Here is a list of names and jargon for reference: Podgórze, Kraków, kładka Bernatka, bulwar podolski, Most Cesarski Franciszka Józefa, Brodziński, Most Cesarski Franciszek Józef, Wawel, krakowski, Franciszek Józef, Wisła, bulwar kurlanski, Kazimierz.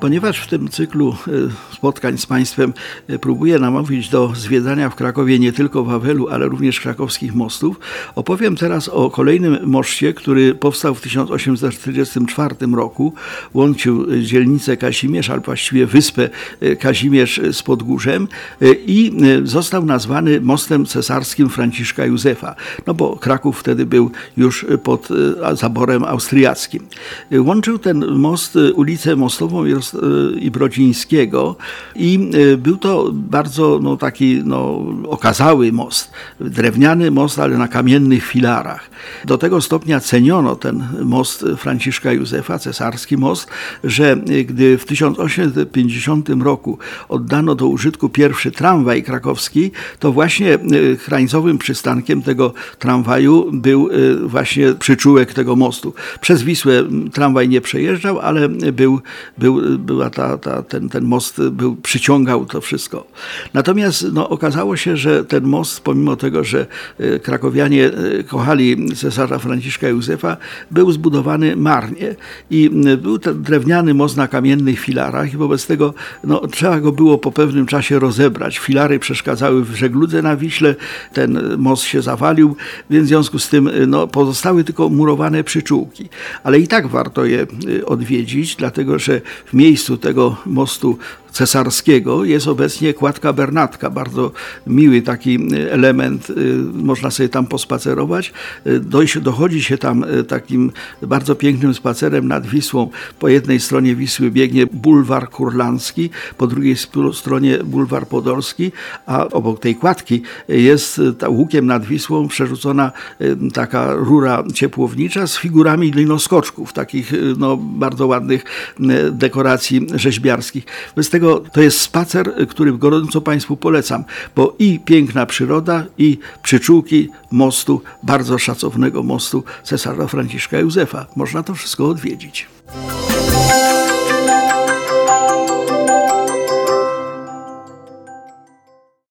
Ponieważ w tym cyklu spotkań z Państwem próbuję namówić do zwiedzania w Krakowie nie tylko Wawelu, ale również krakowskich mostów, opowiem teraz o kolejnym moście, który powstał w 1844 roku, łączył dzielnicę Kazimierz, albo właściwie wyspę Kazimierz z Podgórzem i został nazwany Mostem Cesarskim Franciszka Józefa, no bo Kraków wtedy był już pod zaborem austriackim. Łączył ten most ulicę Mostową i Brodzińskiego i był to bardzo okazały most, drewniany most, ale na kamiennych filarach. Do tego stopnia ceniono ten most Franciszka Józefa, cesarski most, że gdy w 1850 roku oddano do użytku pierwszy tramwaj krakowski, to właśnie krańcowym przystankiem tego tramwaju był właśnie przyczółek tego mostu. Przez Wisłę tramwaj nie przejeżdżał, ale ten most przyciągał to wszystko. Natomiast okazało się, że ten most, pomimo tego, że krakowianie kochali cesarza Franciszka Józefa, był zbudowany marnie i był ten drewniany most na kamiennych filarach i wobec tego trzeba go było po pewnym czasie rozebrać. Filary przeszkadzały w żegludze na Wiśle, ten most się zawalił, więc w związku z tym pozostały tylko murowane przyczółki. Ale i tak warto je odwiedzić, dlatego że w miejscu tego mostu cesarskiego jest obecnie kładka Bernatka, bardzo miły taki element, można sobie tam pospacerować. Dochodzi się tam takim bardzo pięknym spacerem nad Wisłą. Po jednej stronie Wisły biegnie bulwar kurlanski, po drugiej stronie bulwar podolski, a obok tej kładki jest łukiem nad Wisłą przerzucona taka rura ciepłownicza z figurami linoskoczków, takich bardzo ładnych dekoracji rzeźbiarskich. Bez tego to jest spacer, który gorąco Państwu polecam, bo i piękna przyroda, i przyczółki mostu, bardzo szacownego mostu cesarza Franciszka Józefa. Można to wszystko odwiedzić.